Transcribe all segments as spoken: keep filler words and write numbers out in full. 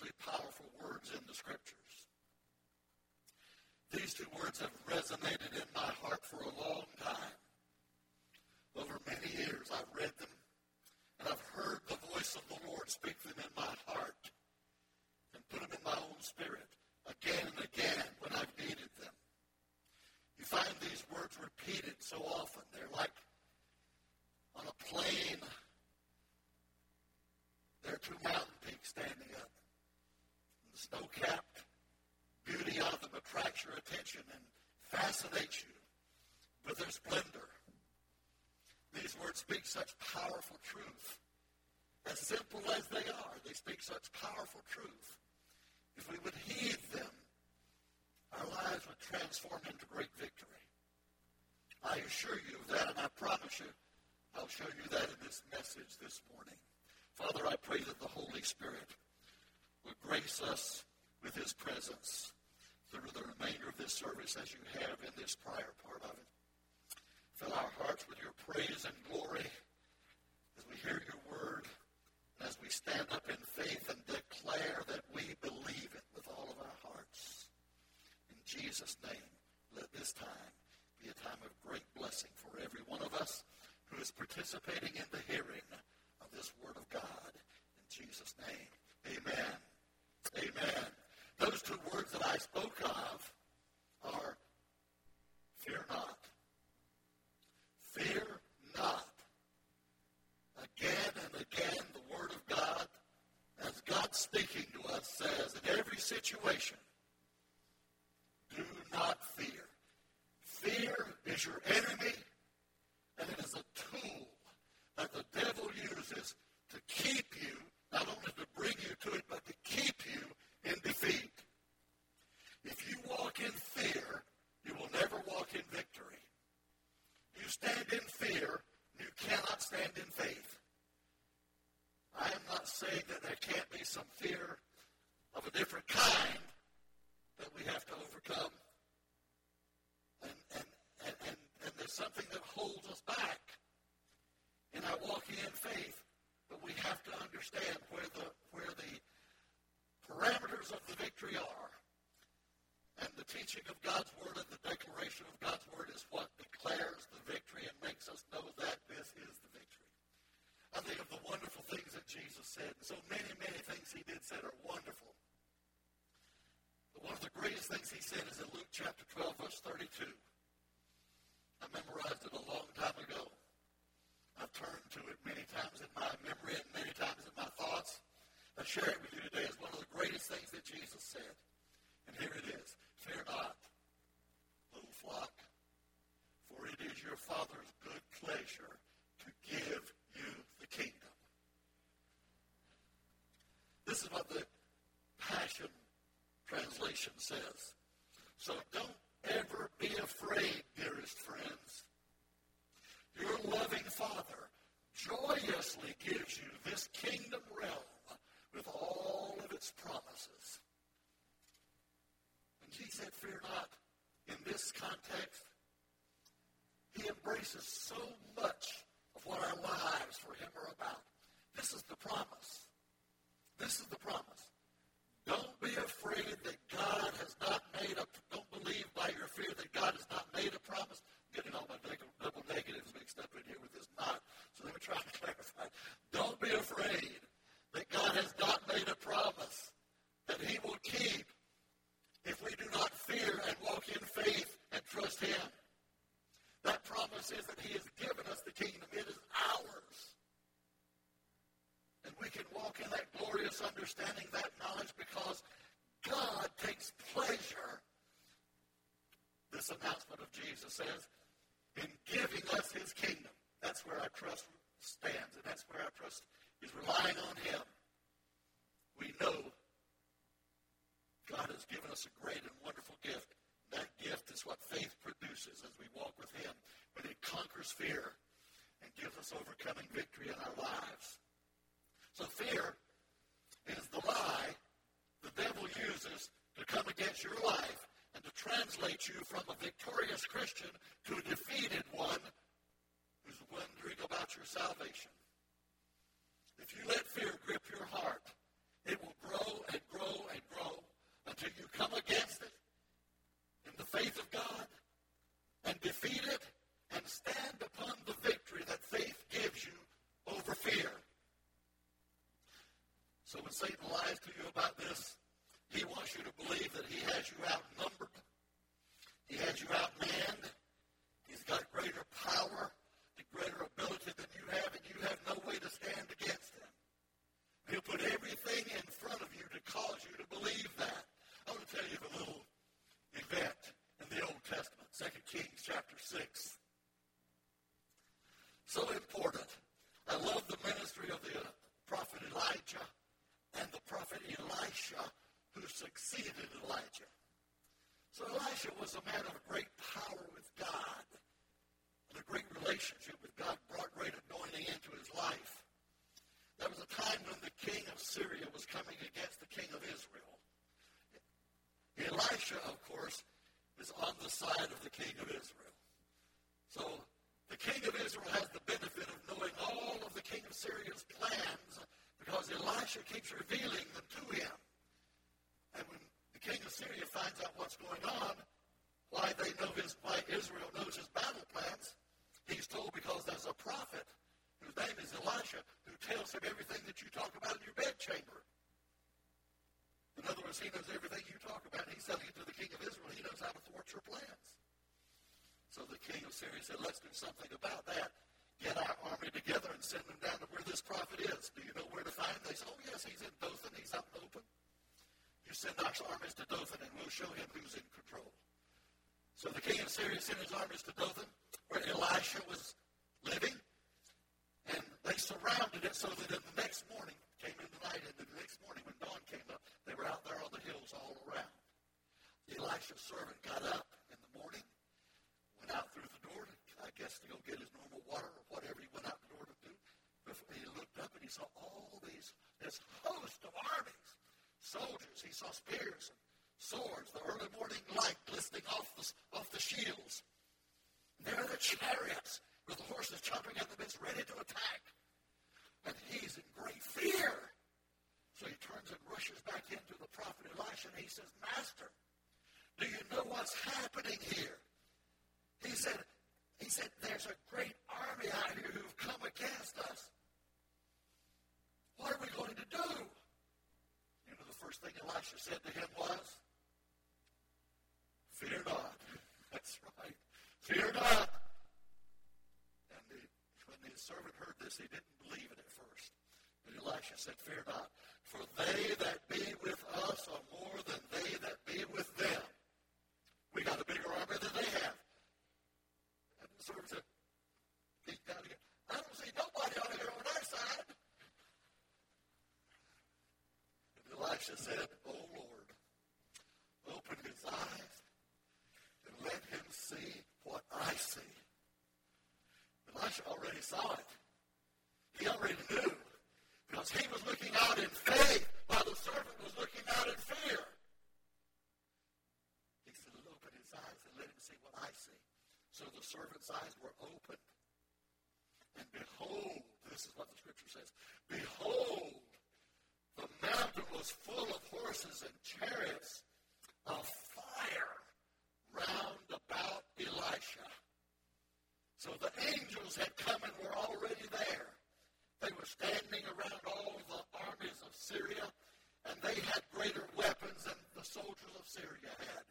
tremendously powerful words in the Scriptures. These two words have resonated in my heart for a long time. Over many years, I've read them, and I've heard the voice of the Lord speak them in my heart and put them in my own spirit again and again when I've needed them. You find these words repeated so often. They're like on a plane. There are two mountain peaks standing up. And the snow-capped beauty of them attracts your attention and fascinates you with their splendor. These words speak such powerful truth. As simple as they are, they speak such powerful truth. If we would heed them, our lives would transform into great victory. I assure you of that, and I promise you, I'll show you that in this message this morning. Father, I pray that the Holy Spirit would grace us with His presence through the remainder of this service as you have in this prior part of it. Fill our hearts with your praise and glory as we hear your word, and as we stand up in faith and declare that we believe it with all of our hearts. In Jesus' name, let this time be a time of great blessing for every one of us who is participating in the hearing of this word of God. In Jesus' name, amen. Amen. Those two words that I spoke of are fear not. Fear not. Again and again, the Word of God, as God speaking to us, says in every situation, do not fear. Fear is your enemy, and it is a tool that the devil uses to keep you, not only to bring you to it, but to keep you in defeat. If you walk in fear, you will never walk in victory. You stand in fear, and you cannot stand in faith. I am not saying that there can't be some fear of a different kind that we have to overcome. And, and, and, and, and there's something that holds us back in our walking in faith. But we have to understand where the, where the parameters of the victory are. And the teaching of God's Word and the declaration of God's Word is what declares the victory and makes us know that this is the victory. I think of the wonderful things that Jesus said. So many, many things he did said are wonderful. But one of the greatest things he said is in Luke chapter twelve, verse thirty-two. I memorized it a long time ago. I've turned to it many times in my memory and many times in my thoughts. I share it with you today as one of the greatest things that Jesus said. And here it is. Fear not, little flock, for it is your Father's good pleasure to give you the kingdom. This is what the Passion Translation says. So don't ever be afraid, dearest friends. Your loving Father joyously gives you this kingdom realm with all of its promises. He said, fear not. In this context, he embraces so much of what our lives for him are about. This is the promise. This is the promise. Don't be afraid that God has not made a, don't believe by your fear that God has not made a promise. I'm getting all my double negatives mixed up in here with this not. So let me try to clarify. Don't be afraid that God has not made a promise that he will keep if we do not fear and walk in faith and trust him. That promise is that he has given us the kingdom. It is ours. And we can walk in that glorious understanding, that knowledge, because God takes pleasure, this announcement of Jesus says, in giving us his kingdom. That's where our trust stands, and that's where our trust is relying on him. We know God has given us a great and wonderful gift. That gift is what faith produces as we walk with him. But it conquers fear and gives us overcoming victory in our lives. So fear is the lie the devil uses to come against your life and to translate you from a victorious Christian to a defeated one who's wondering about your salvation. If you let fear grip your heart, it will grow and grow has you outnumbered. He has you outmanned. He's got greater power, the greater ability than you have, and you have no way to stand against him. He'll put everything in front of you to cause you to believe that. I want to tell you of a little event in the Old Testament, Second Kings chapter six. So important. I love the ministry of the prophet Elijah and the prophet Elisha, who succeeded Elijah. So Elisha was a man of great power with God, and a great relationship with God brought great anointing into his life. There was a time when the king of Syria was coming against the king of Israel. Elisha, of course, is on the side of the king of Israel. So the king of Israel has the benefit of knowing all of the king of Syria's plans because Elisha keeps revealing them to him. And when the king of Syria finds out what's going on, why they know his, why Israel knows his battle plans, he's told because there's a prophet whose name is Elisha who tells him everything that you talk about in your bedchamber. In other words, he knows everything you talk about. He's telling it to the king of Israel. He knows how to thwart your plans. So the king of Syria said, let's do something about that. Get our army together and send them down to where this prophet is. Do you know where to find him? They said, oh, yes, he's in Dothan. He's out in the open. You send our armies to Dothan, and we'll show him who's in control. So the king of Syria sent his armies to Dothan, where Elisha was living, and they surrounded it so that in the next morning, came in the night, and the next morning when dawn came up, they were out there on the hills all around. Elisha's servant got up in the morning, went out through the door, I guess to go get his normal water or whatever he went out the door to do. Before he looked up and he saw all these, this host of armies, soldiers. He saw spears and swords, the early morning light glistening off the, off the shields. And there are the chariots with the horses chomping at the bits ready to attack. And he's in great fear. So he turns and rushes back into the prophet Elisha, and he says, Master, do you know what's happening here? He said, he said, there's a great army out here who've come against us. What are we going to do? You know, the first thing Elisha said to him was, fear not. That's right. Fear not. And the, when his servant heard this, he didn't believe it at first. But Elisha said, fear not, for they that be with us are more than they that be with them. We got a bigger army than they have. And the servant said, peek down again. I don't see nobody on here on our side. And Elisha said, oh Lord, open his eyes and let him see what I see. Elisha already saw it. He already knew. Because he was looking out in faith while the servant was looking out in fear. He said, open his eyes and let him see what I see. So the servant's eyes were opened. And behold, this is what the scripture says, behold, the mountain was full of horses and chariots of fire round about Elisha. So the angels had come and were already there. They were standing around all the armies of Syria, and they had greater weapons than the soldiers of Syria had.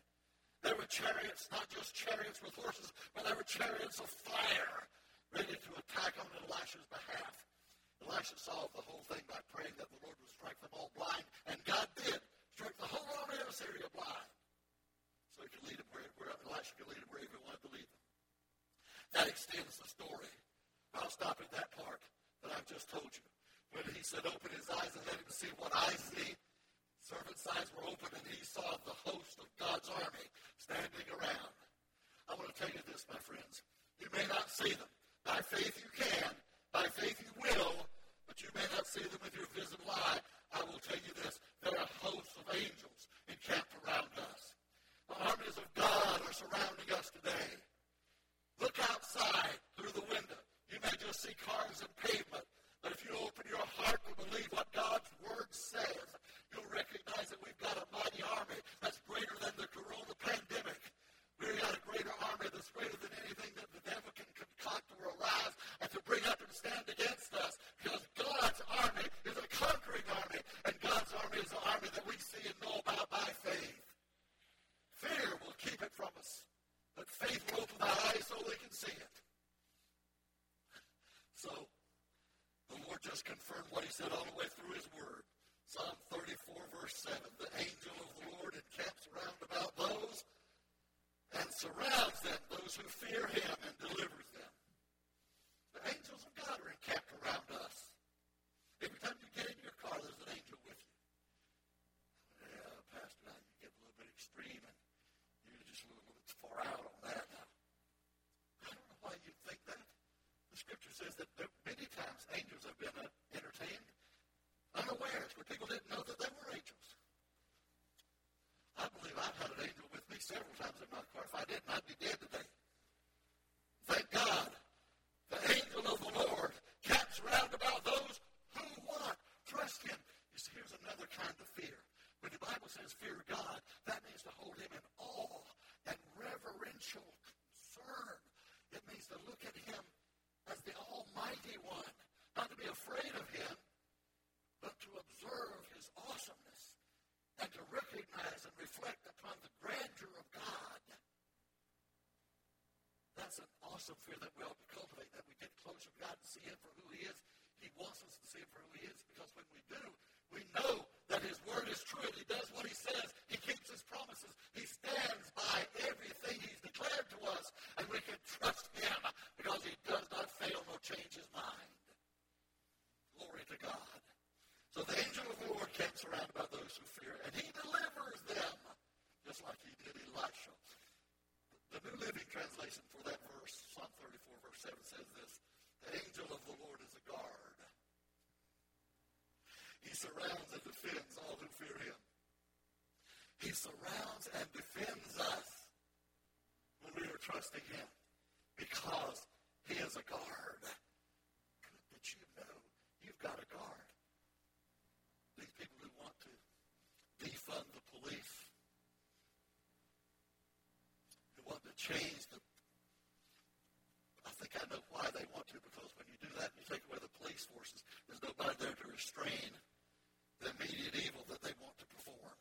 There were chariots, not just chariots with horses, but there were chariots of fire ready to attack on Elisha's behalf. Elisha solved the whole thing by praying that the Lord would strike them all blind, and God did strike the whole army of Syria blind. So he could lead them where, where Elisha could lead them where he wanted to lead them. That extends the story. I'll stop at that part that I've just told you. When he said, open his eyes and let him see what I see, servant's eyes were open, and he saw the host of God's army standing around. I want to tell you this, my friends. You may not see them. By faith you can. By faith you will. But you may not see them with your visible eye. I will tell you this. There are hosts of angels encamped around us. The armies of God are surrounding us today. Look outside through the window. You may just see cars and pavement, but if you open your heart to believe what God's Word says, you'll recognize that we've got a mighty army that's greater than the corona pandemic. We've got a greater army that's greater than anything that the devil can concoct or arise and to bring up and stand against us, because God's army is a conquering army, and God's army is the army that we see in those who fear him and delivers them. The angels of God are encamped around us. Every time you get in your car, there's an angel with you. Yeah, Pastor, now you get a little bit extreme, and you're just a little bit far out on that. I don't know why you think that. The Scripture says that many times angels have been entertained unawares, where people didn't know that they were angels. I believe I've had an angel with me several times in my car. If I didn't, I'd be dead today. Thank God. The angel of the Lord camps round about those who what? Trust him. You see, here's another kind of fear. When the Bible says fear God, that means to hold him in awe and reverential concern. It means to look at him as the Almighty One, not to be afraid of him, but to observe his awesomeness. And to recognize and reflect upon the grandeur of God. That's an awesome fear that we ought to cultivate, that we get closer to God and see him for who he is. He wants us to see him for who he is, because when we do, we know that his word is true and he does what he says. He keeps his promises. He stands by everything he's declared to us, and we can trust him because he does not fail nor change his mind. Glory to God. So the angel of the Lord camps around about those who fear, and he delivers them, just like he did Elisha. The New Living Translation for that verse, Psalm thirty-four, verse seven, says this: the angel of the Lord is a guard. He surrounds and defends all who fear him. He surrounds and defends us when we are trusting him, because he is a guard. Good that you know you've got a guard. These people who want to defund the police, who want to change the... I think I know why they want to, because when you do that, you take away the police forces. There's nobody there to restrain the immediate evil that they want to perform.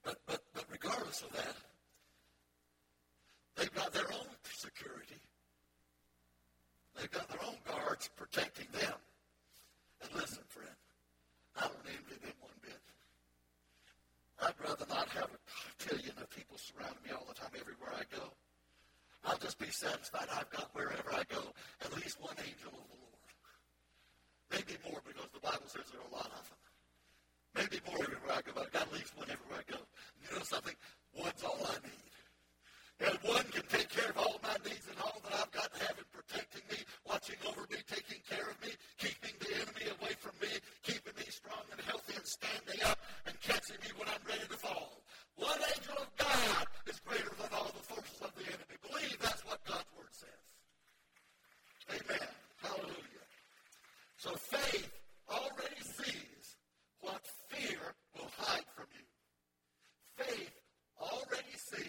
But, but, but regardless of that, they've got their own security. They've got their own guards protecting them. And listen, friend, I don't envy them one bit. I'd rather not have a cotillion of people surrounding me all the time everywhere I go. I'll just be satisfied I've got, wherever I go, at least one angel of the Lord. Maybe more, because the Bible says there are a lot of them. Maybe more everywhere I go, but I've got at least one everywhere I go. And you know something? One's all I need. And one can take care of all my needs and all that I've got to have in protecting me, watching over me, taking care of me, keeping the enemy away from me, keeping me strong and healthy and standing up and catching me when I'm ready to fall. One angel of God is greater than all the forces of the enemy. Believe that's what God's word says. Amen. Hallelujah. So faith already sees what fear will hide from you. Faith already sees.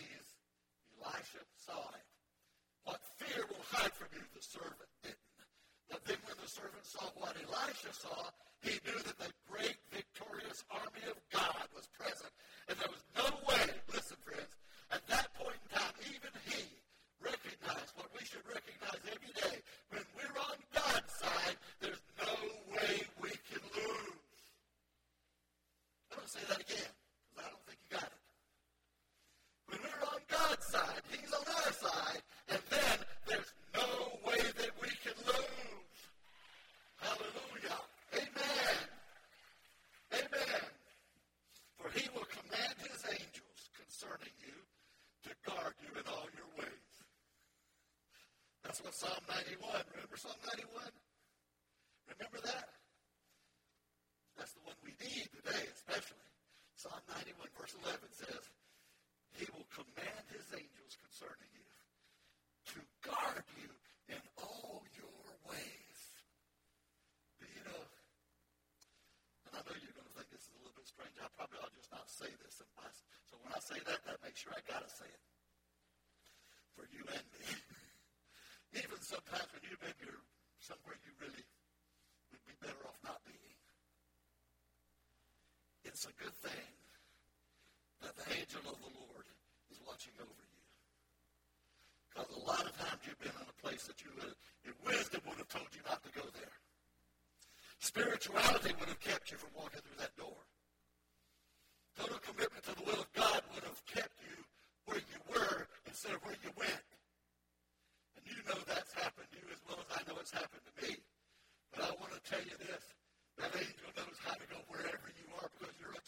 Elisha saw it. What fear will hide from you, the servant didn't. But then when the servant saw what Elisha saw, he knew that the great victorious army of God was present. And there was no way, listen friends, at that point in time, even he recognized what we should recognize every day. When we're on God's side, there's no way we can lose. I'm going to say that again, because I don't think you got it. When we're on God's side, he's on our side, and then there's no way that we can lose. Hallelujah. Amen. Amen. For he will command his angels concerning you to guard you in all your ways. That's what Psalm ninety-one, remember Psalm ninety-one? Remember that? That's the one we need today especially. Psalm ninety-one verse eleven says, he will command his angels concerning you to guard you in all your ways. But you know, and I know you're going to think this is a little bit strange. I probably ought to just not say this. So when I say that, that makes sure I got to say it. For you and me. Even sometimes when you maybe you're somewhere you really would be better off not being. It's a good thing that the angel of the Lord is watching over you. Because a lot of times you've been in a place that you would, your wisdom would have told you not to go there. Spirituality would have kept you from walking through that door. Total commitment to the will of God would have kept you where you were instead of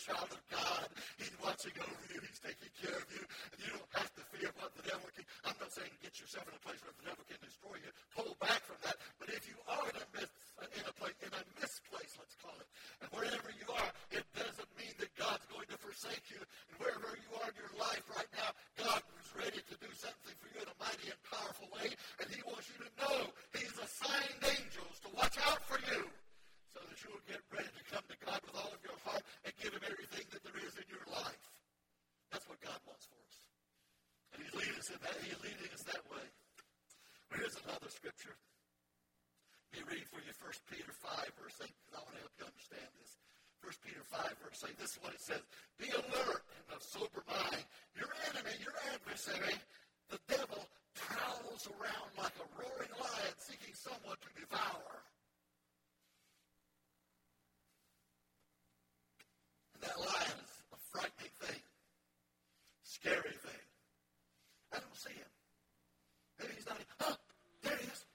child of God. He's watching over you. He's taking care of you. And you don't have to fear what the devil can. I'm not saying get yourself in a place where the devil can destroy you. Pull back from that. But if you are in a, mis, in a place, in a misplace, let's call it, and wherever you are, it doesn't mean that God's going to forsake you. And wherever you are in your life right now, God is ready to do something for you in a mighty and powerful way. And he wants you to know he's assigned angels to watch out for you, so that you will get ready to come to God with all of your heart and give him everything that there is in your life. That's what God wants for us. And he's leading us in that, he's leading us that way. Well, here's another scripture. Let me read for you First Peter five, verse eight, because I want to help you understand this. First Peter five, verse eight, this is what it says. Be alert and of sober mind. Your enemy, your adversary, the devil, prowls around like a roaring lion seeking someone to devour. That lion is a frightening thing, scary thing. I don't see him. Maybe he's not even, oh, there he is.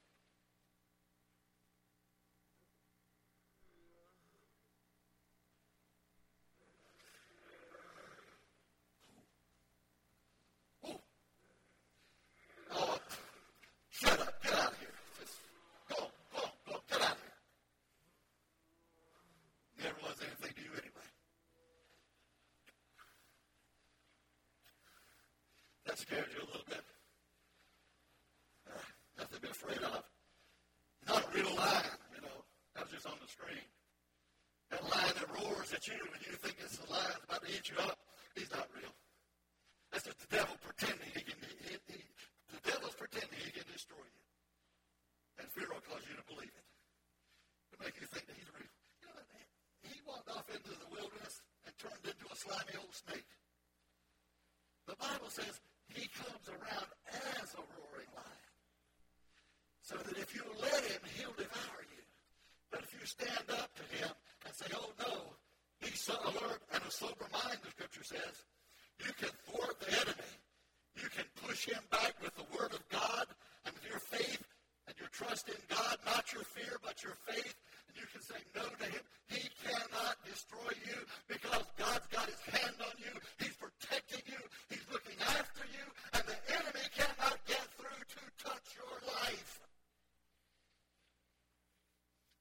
Oh, oh, shut up, get out of here. Just go, go, go, get out of here. Never was anything to you anyway. That scared you a little bit. Uh, nothing to be afraid of. Not a real lion, you know. That was just on the screen. That lion that roars at you when you think it's a lion about to eat you up, he's not real. That's just the devil pretending he can. He, he, the devil's pretending he can destroy you. And fear will cause you to believe it. It'll make you think that he's real. You know, he walked off into the wilderness and turned into a slimy old snake. The Bible says, he comes around as a roaring lion, so that if you let him, he'll devour you. But if you stand up to him and say, oh, no, be so alert and of sober mind, the Scripture says, you can thwart the enemy. You can push him back with the Word of God and with your faith and your trust in God, not your fear, but your faith. And you can say no to him. He cannot destroy you because God's got his hand on you. He's protecting you. He's looking after you. And the enemy cannot get through to touch your life.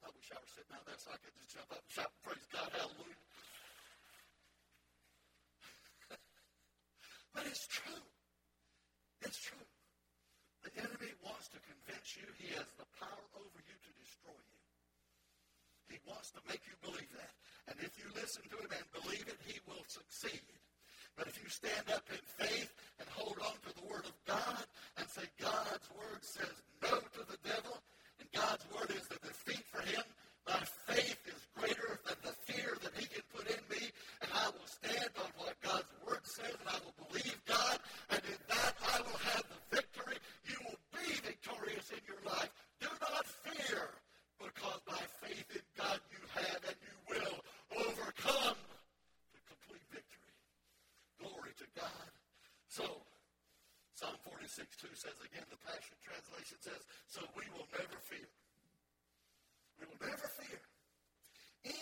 I wish I were sitting out there so I could just jump up and shout, praise God, hallelujah. But it's true. It's true. The enemy wants to convince you he has the power over you to destroy you. He wants to make you believe that. And if you listen to him and believe it, he will succeed. But if you stand up in faith and hold on to the Word of God and say God's Word says no to the devil, and God's Word is the defeat for him, my faith is greater than the fear that he can put in me, and I will stand on what God's Word says, and I will believe God, and in that I will have the victory. You will be victorious in your life. Do not fear. Because by faith in God you have and you will overcome to complete victory. Glory to God. So, Psalm forty-six, two says again, the Passion Translation says, so we will never fear. We will never fear.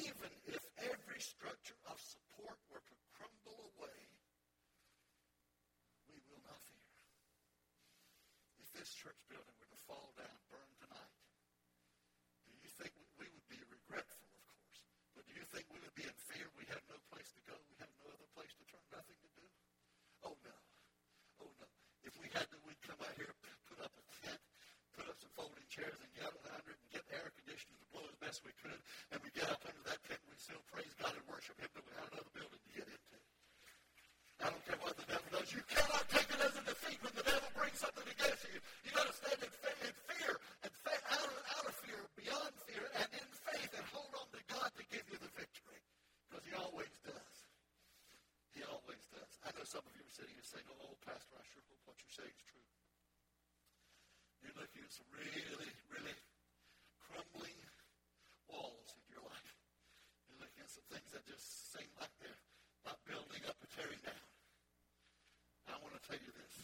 Even if every structure of support were to crumble away, we will not fear. If this church building were to fall down, burn tonight, think we would be regretful, of course. But do you think we would be in fear? We have no place to go. We have no other place to turn, nothing to do. Oh, no. Oh, no. If we had to, we'd come out here, put up a tent, put up some folding chairs, and get under it and get air conditioning to blow as best we could. And we get up under that tent, and we still praise God and worship him, but we have another building to get into. I don't care what the devil does. You cannot take it as a defeat when the devil brings something against you. You've got to stand in faith, in fear, and fa- out, of, out of fear, beyond fear, and in faith, and hold on to God to give you the victory. Because he always does. He always does. I know some of you are sitting here saying, oh, Pastor, I sure hope what you're saying is true. You're looking at some really, really crumbling walls in your life. You're looking at some things that just seem like they're not building up or tearing down. I want to tell you this.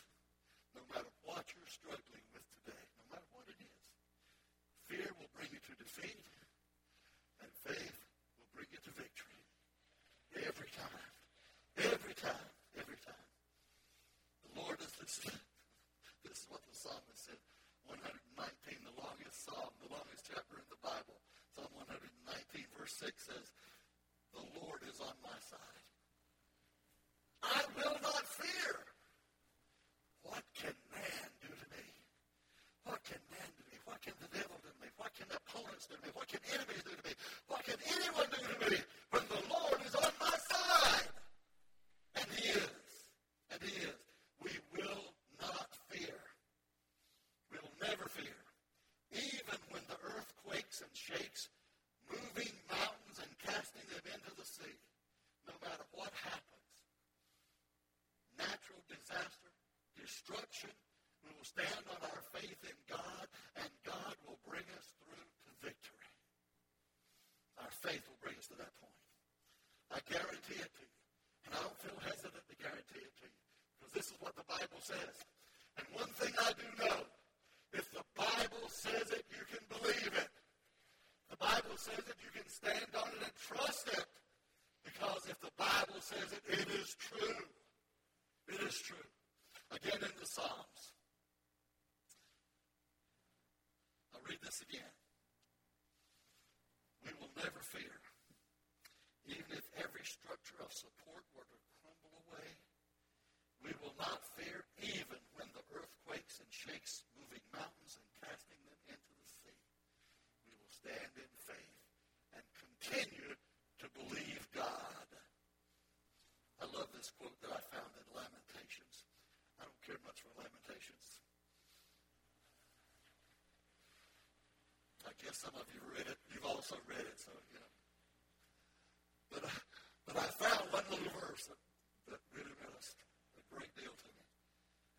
No matter what you're struggling with today, no matter what it is, fear will bring you to defeat, and faith will bring you to victory every time. destruction. We will stand on our faith in God, and God will bring us through to victory. Our faith will bring us to that point. I guarantee it to you. And I don't feel hesitant to guarantee it to you, because this is what the Bible says. And one thing I do know, if the Bible says it, you can believe it. The Bible says it, you can stand on it and trust it. Because if the Bible says it, it is true. It is true. Again in the Psalms. I'll read this again. We will never fear. Even if every structure of support were to crumble away, we will not fear even when the earth quakes and shakes, moving mountains and casting them into the sea. We will stand in faith and continue to believe God. I love this quote that I found in Lamentations. I don't care much for Lamentations. I guess some of you read it. You've also read it, so, you know. But I, but I found one little verse that, that really meant a great deal to me.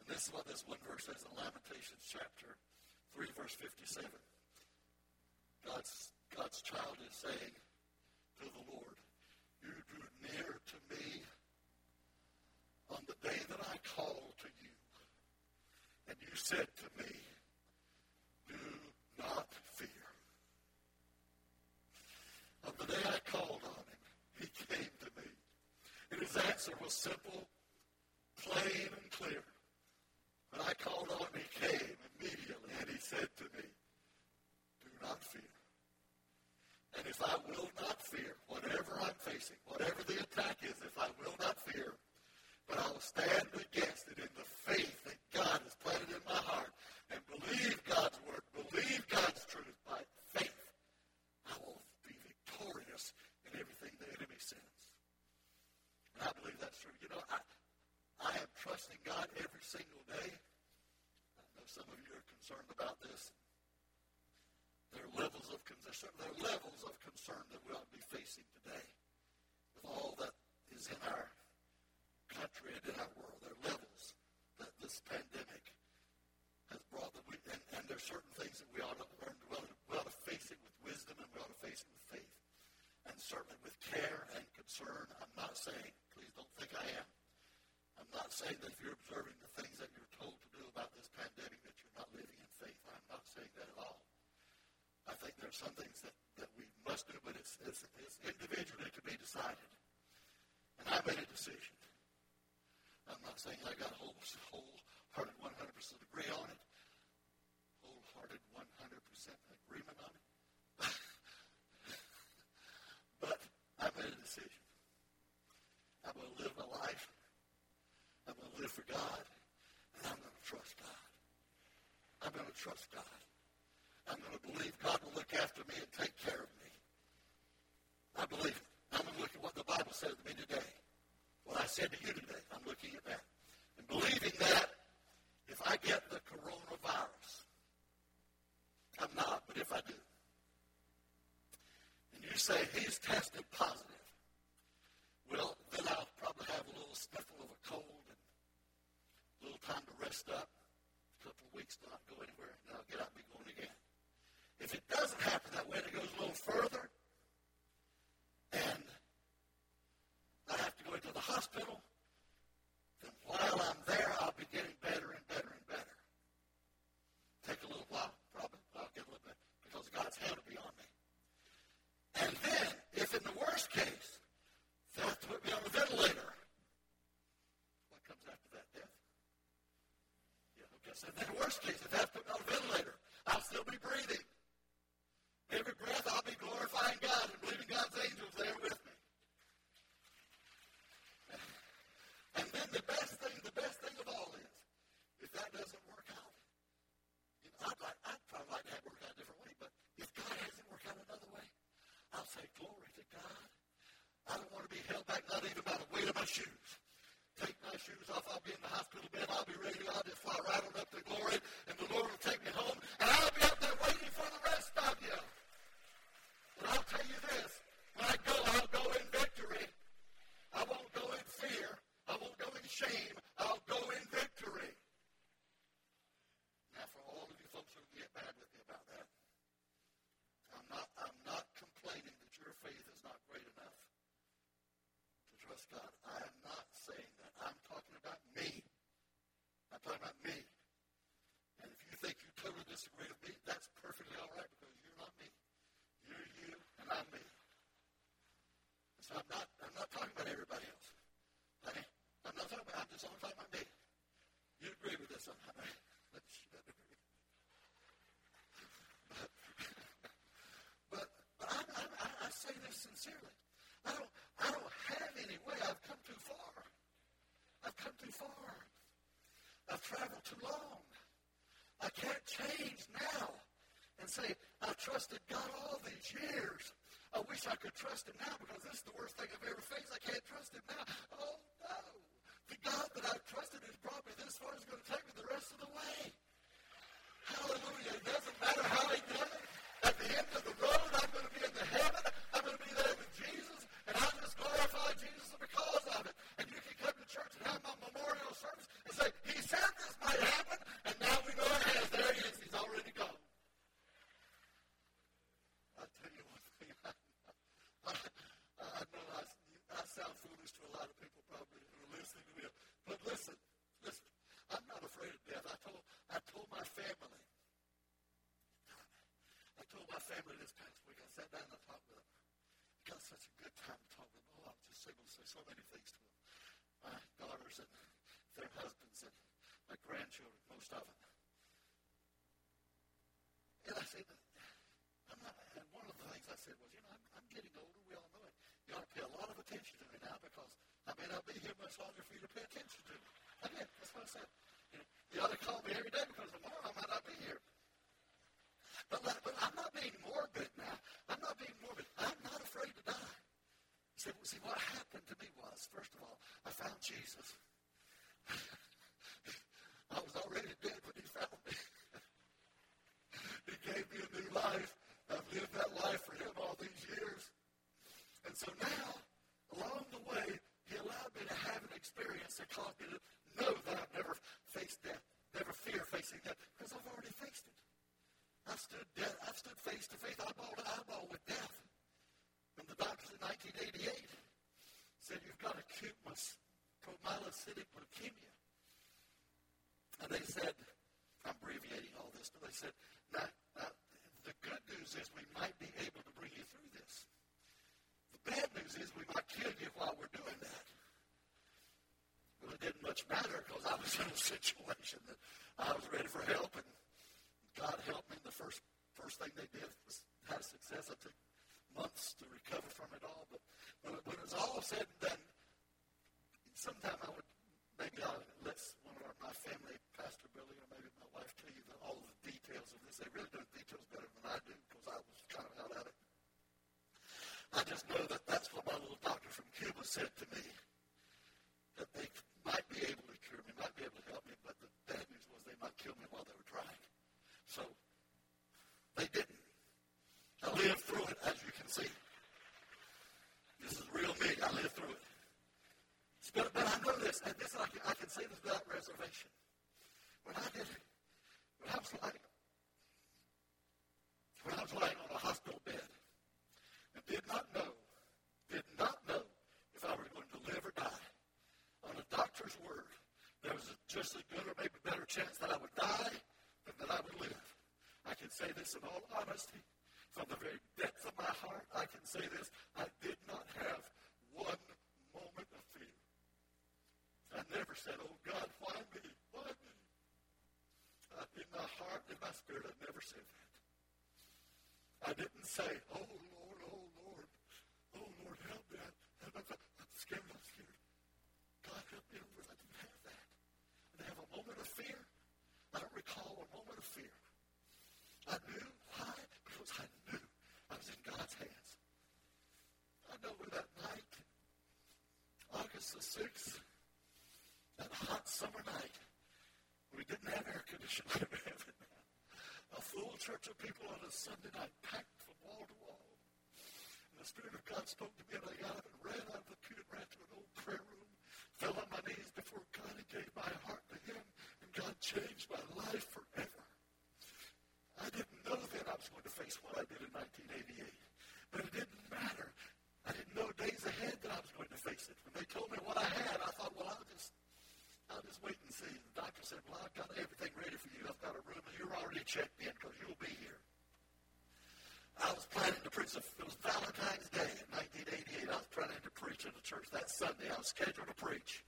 And this is what this one verse says in Lamentations chapter three, verse fifty-seven. God's, God's child is saying to the Lord, "You drew near to me on the day that I called to you, and you said to me, do not fear." On the day I called on him, he came to me. And his answer was simple, plain, and clear. When I called on him, he came immediately, and he said to me, "Do not fear." And if I will not fear, whatever I'm facing, whatever the attack is, if I will not fear, but I will stand against it in the faith that God has planted in my heart and believe God's word, believe God's truth by faith, I will be victorious in everything the enemy sends. And I believe that's true. You know, I, I am trusting God every single day. I know some of you are concerned about this. There are levels of concern. There are levels of concern that we ought to be facing today, with all that is in our country and in our world. There are levels that this pandemic has brought, that we, and, and there are certain things that we ought to learn. We ought to, we ought to face it with wisdom, and we ought to face it with faith, and certainly with care and concern. I'm not saying, please don't think I am. I'm not saying that if you're observing the things that you're told to do about this pandemic that you're not living in faith. I'm not saying that at all. I think there are some things that, that we must do, but it's, it's, it's individually to be decided. And I made a decision. I'm not saying I got a whole, wholehearted one hundred percent agree on it, wholehearted one hundred percent agreement on it, but I made a decision. I'm going to live my life. I'm going to live for God, and I'm going to trust God. I'm going to trust God. I'm going to believe God will look after me and take care of me. I believe it. I'm going to look at what the Bible said to me today. What I said to you today, I'm looking at that. And believing that if I get the coronavirus, I'm not, but if I do, and you say he's tested positive, well, then I'll probably have a little sniffle of a cold and a little time to rest up, a couple of weeks to not go anywhere, and then I'll get out and be going again. If it doesn't happen that way, and it goes a little further, and I have to go into the hospital, then while I'm there, I'll be getting better and better and better. Take a little while, probably, but I'll get a little bit, because God's hand will be on me. And then, if in the worst case, they have to put me on a ventilator, what comes after that? Death? Yeah, okay, so in the worst case, if they have to put me on a ventilator, I'll still be breathing. Every breath, I'll be glorifying God and believing God's angels there with me. And then the best thing, the best thing of all is, if that doesn't work out, you know, I'd, like, I'd probably like to have it work out a different way, but if God hasn't worked out another way, I'll say, glory to God. I don't want to be held back, not even by the weight of my shoes. Take my shoes off, I'll be in the hospital bed, I'll be ready, I'll just fly right on up to glory, and the Lord will take me home, and I'll be up there waiting for the rest of you. But I'll tell you this, when I go, I'll go in victory. I won't go in fear. I won't go in shame. I'll go in victory. I'm talking about me. And if you think you totally disagree with me, that's perfectly all right because you're not me. You're you, and I'm me. And so I'm not, I'm not talking about everybody else. I, I'm not talking about, I'm just only talking about me. You agree with this somehow, right? But you better agree. But, but, but I, I, I say this sincerely. I don't, I don't have any way. I've come too far. I've come too far. I've traveled too long. I can't change now and say, I've trusted God all these years. I wish I could trust him now because this is the worst thing I've ever faced. I can't trust him now. Oh, no. The God that I've trusted has brought me this far. He's going to take me the rest of the way. Hallelujah. It doesn't matter how he does it. At the end of the road, I'm going to be in the heaven. I'm going to be there with Jesus, and I'll just glorify Jesus because of it. And you can come to church and have my memorial service and say, he said this might happen, and now we know it has. There he is. He's already gone. I'll tell you one thing. I, I, I know I, I sound foolish to a lot of people probably who are listening to me. But listen, listen. I'm not afraid of death. I told, I told my family. I told my family this past week. I sat down and I talked with them. I got such a good time talking to them. Oh, I was just able to say so many things to them. My daughters and their husbands and my grandchildren, most of them. And I said, I'm not, and one of the things I said was, you know, I'm, I'm getting older. We all know it. You ought to pay a lot of attention to me now because I may not be here much longer for you to pay attention to me. I did. That's what I said. You know, you ought to call me every day because tomorrow I might not be here. But, but I'm not being morbid now. I'm not being morbid. I'm not afraid to die. See, see what happened to me was, first of all, I found Jesus. I was already dead when he found me. He gave me a new life. I've lived that life for him all these years. And so now, along the way, he allowed me to have an experience that caused me to know that I've never faced death, never fear facing death, because I've already faced it. I stood death, I stood face to face, eyeball to eyeball with death. And the doctors in nineteen eighty-eight said, you've got acute promyelocytic leukemia. And they said, I'm abbreviating all this, but they said, now, now, the good news is we might be able to bring you through this. The bad news is we might kill you while we're doing that. Well, it didn't much matter because I was in a situation that I was ready for help, and God helped me. The first first thing they did was had a success. It took months to recover from it all. But when it, when it was all said and done, sometime I would, maybe I'll let one of our, my family, Pastor Billy, or maybe my wife, tell you the, all the details of this. They really know the details better than I do because I was kind of out at it. I just know that that's what my little doctor from Cuba said to me, that they might be able to cure me, might be able to help me, but the bad news was they might kill me while they were trying. So they didn't. I lived through it, as you can see. This is real me. I lived through it. But, but I know this, and this I can, I can say this without reservation. When I did, when I was lying, when I was lying on a hospital bed, and did not know, did not know if I were going to live or die. On a doctor's word, there was just a good or maybe better chance that I would die than that I would live. I can say this in all honesty. From the very depth of my heart, I can say this. I did not have one moment of fear. I never said, oh, God, why me? Why me? I, in my heart, in my spirit, I never said that. I didn't say, oh, Lord, oh, Lord, oh, Lord, help me. I, I'm, I'm scared, I'm scared. God, help me. I didn't have that. I didn't have a moment of fear. I don't recall a moment of fear. I knew. Why? Because I knew I was in God's hands. I know where that night, August the sixth, that hot summer night, we didn't have air conditioning. A full church of people on a Sunday night, packed from wall to wall. And the Spirit of God spoke to me, and I got up and ran out of the pew and ran to an old prayer room, fell on my knees before God and gave my heart to him, and God changed my life forever. I didn't know that I was going to face what I did in nineteen eighty-eight, but it didn't matter. I didn't know days ahead that I was going to face it. When they told me what I had, I thought, well, I'll just, I'll just wait and see. The doctor said, well, church. That Sunday I was scheduled to preach.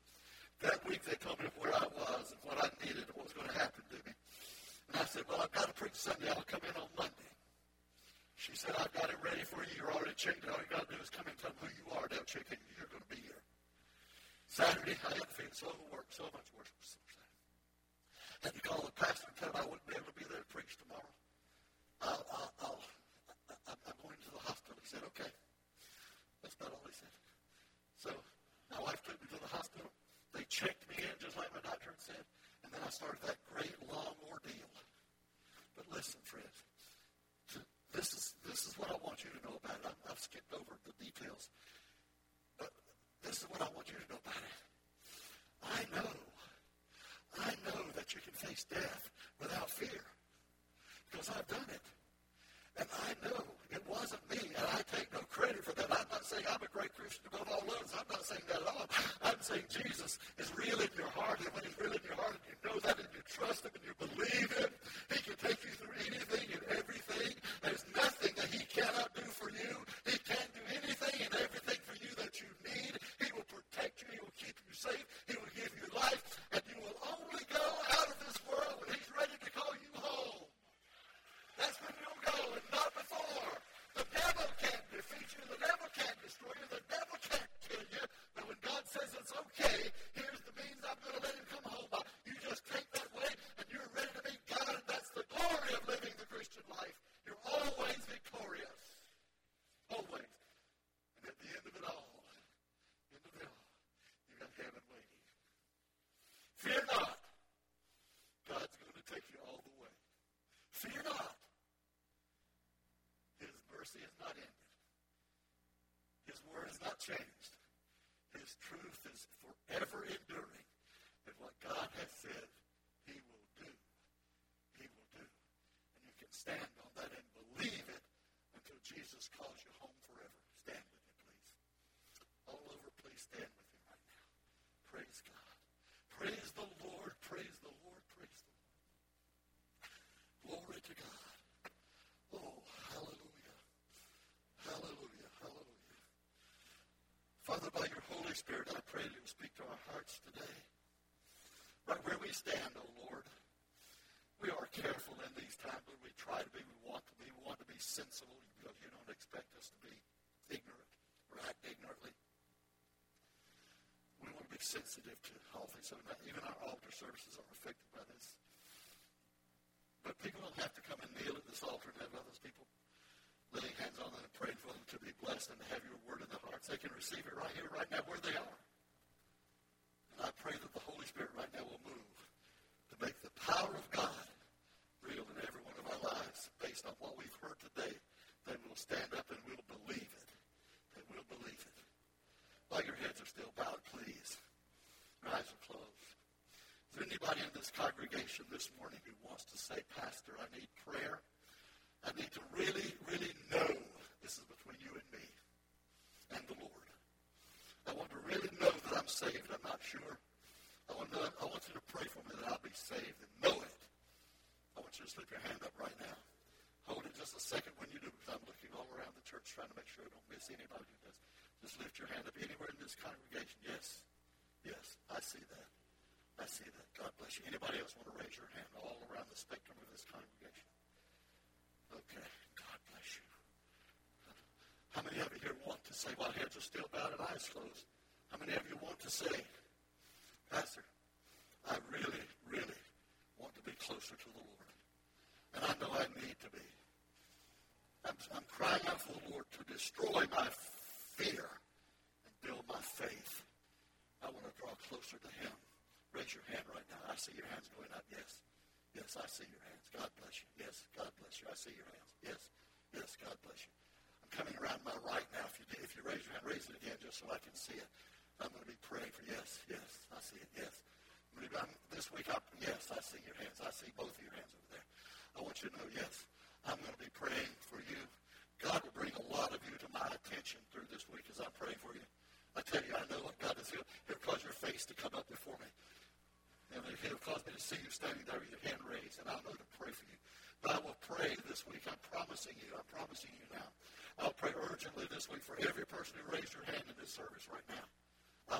That week they told me where I was and what I needed and what was going to happen to me. And I said, well, I've got to preach Sunday. I'll come in on Monday. She said, I've got it ready for you. You're already checked. All you got to do is come and tell them who you are. They'll check in. You're going to be here. Saturday, I had to feel so work, so much worship. I had to call the pastor and tell him I wouldn't be able to be there to preach tomorrow. I'll, I'll, I'll, I'll, I'm going to the hospital. He said, okay. That's not all he said. So my wife took me to the hospital. They checked me in just like my doctor had said. And then I started that great, long ordeal. But listen, friends, this is, this is what I want you to know about it. I'm, I've skipped over the details. But this is what I want you to know about it. I know, I know that you can face death without fear because I've done it. And I know it wasn't me, and I take no credit for that. I'm not saying I'm a great Christian above all others. I'm not saying that at all. I'm saying Jesus is real in your heart, and when he's real in your heart, and you know that, and you trust him, and you believe him, he can take you through anything and everything. There's nothing that he cannot do for you. He can do anything and everything for you that you need. He will protect you. He will keep you safe. He will give you life, and you will only go out of this world when he's ready to call you home. That's when you'll go, and not before. The devil can't defeat you. The devil can't destroy you. The devil can't kill you. But when God says it's okay, here's the means I'm going to let him come home by. You just take that way, and you're ready to meet God, and that's the glory of living the Christian life. You're always victorious. Always. And at the end of it all, in the middle, you've got heaven waiting. Fear not. God's going to take you all the way. Fear not. His mercy is not ended. His word is not changed. His truth is forever enduring. And what God has said, he will do. He will do. And you can stand on that and believe it until Jesus calls you home forever. Stand with me, please. All over, please stand with me right now. Praise God. Praise the Lord. Praise the Lord. Praise the Lord. Glory to God. Oh, hallelujah. Hallelujah. Hallelujah. Father, by your Holy Spirit, I pray that you speak to our hearts today. Right where we stand, oh Lord, we are careful in these times when we try to be, we want to be, we want to be sensible because you don't expect us to be ignorant or act ignorantly. We want to be sensitive to all things. So even our altar services are affected by this. But people don't have to come and kneel at this altar and have others people laying hands on them and praying for them to be blessed and to have your word in their hearts. They can receive it right here, right now, where they are. And I pray that the Holy Spirit right now will move to make the power of God real in every one of our lives based on what we've heard today. Then we'll stand up and we'll believe it. Then we'll believe it. While your heads are still bowed, please, your eyes are closed. Is there anybody in this congregation this morning who wants to say, Pastor, I need prayer. I need to really, really know this is between you and me and the Lord. I want to really know that I'm saved. I'm not sure. I want, to, I want you to pray for me that I'll be saved and know it. I want you to slip your hand up right now. Hold it just a second when you do, because I'm looking all around the church trying to make sure I don't miss anybody who does. Just lift your hand up anywhere in this congregation. Yes, yes, I see that. I see that. God bless you. Anybody else want to raise your hand all around the spectrum of this congregation? Okay. God bless you. How many of you here want to say, while heads are still bowed and eyes closed, how many of you want to say, Pastor, I really, really want to be closer to the Lord. And I know I need to be. I'm, I'm crying out for the Lord to destroy my fear and build my faith. I want to draw closer to him. Raise your hand right now. I see your hands going up. Yes. Yes, I see your hands. God bless you. Yes, God bless you. I see your hands. Yes. Yes, God bless you. I'm coming around my right now. If you did, if you raise your hand, raise it again just so I can see it. I'm going to be praying for yes. Yes, I see it. Yes. I'm, this week, I, yes, I see your hands. I see both of your hands over there. I want you to know, yes, I'm going to be praying for you. God will bring a lot of you to my attention through this week as I pray for you. I tell you, I know what God is doing. He'll cause your face to come up before me. And he'll cause me to see you standing there with your hand raised, and I'll know to pray for you. But I will pray this week. I'm promising you. I'm promising you now. I'll pray urgently this week for every person who raised your hand in this service right now.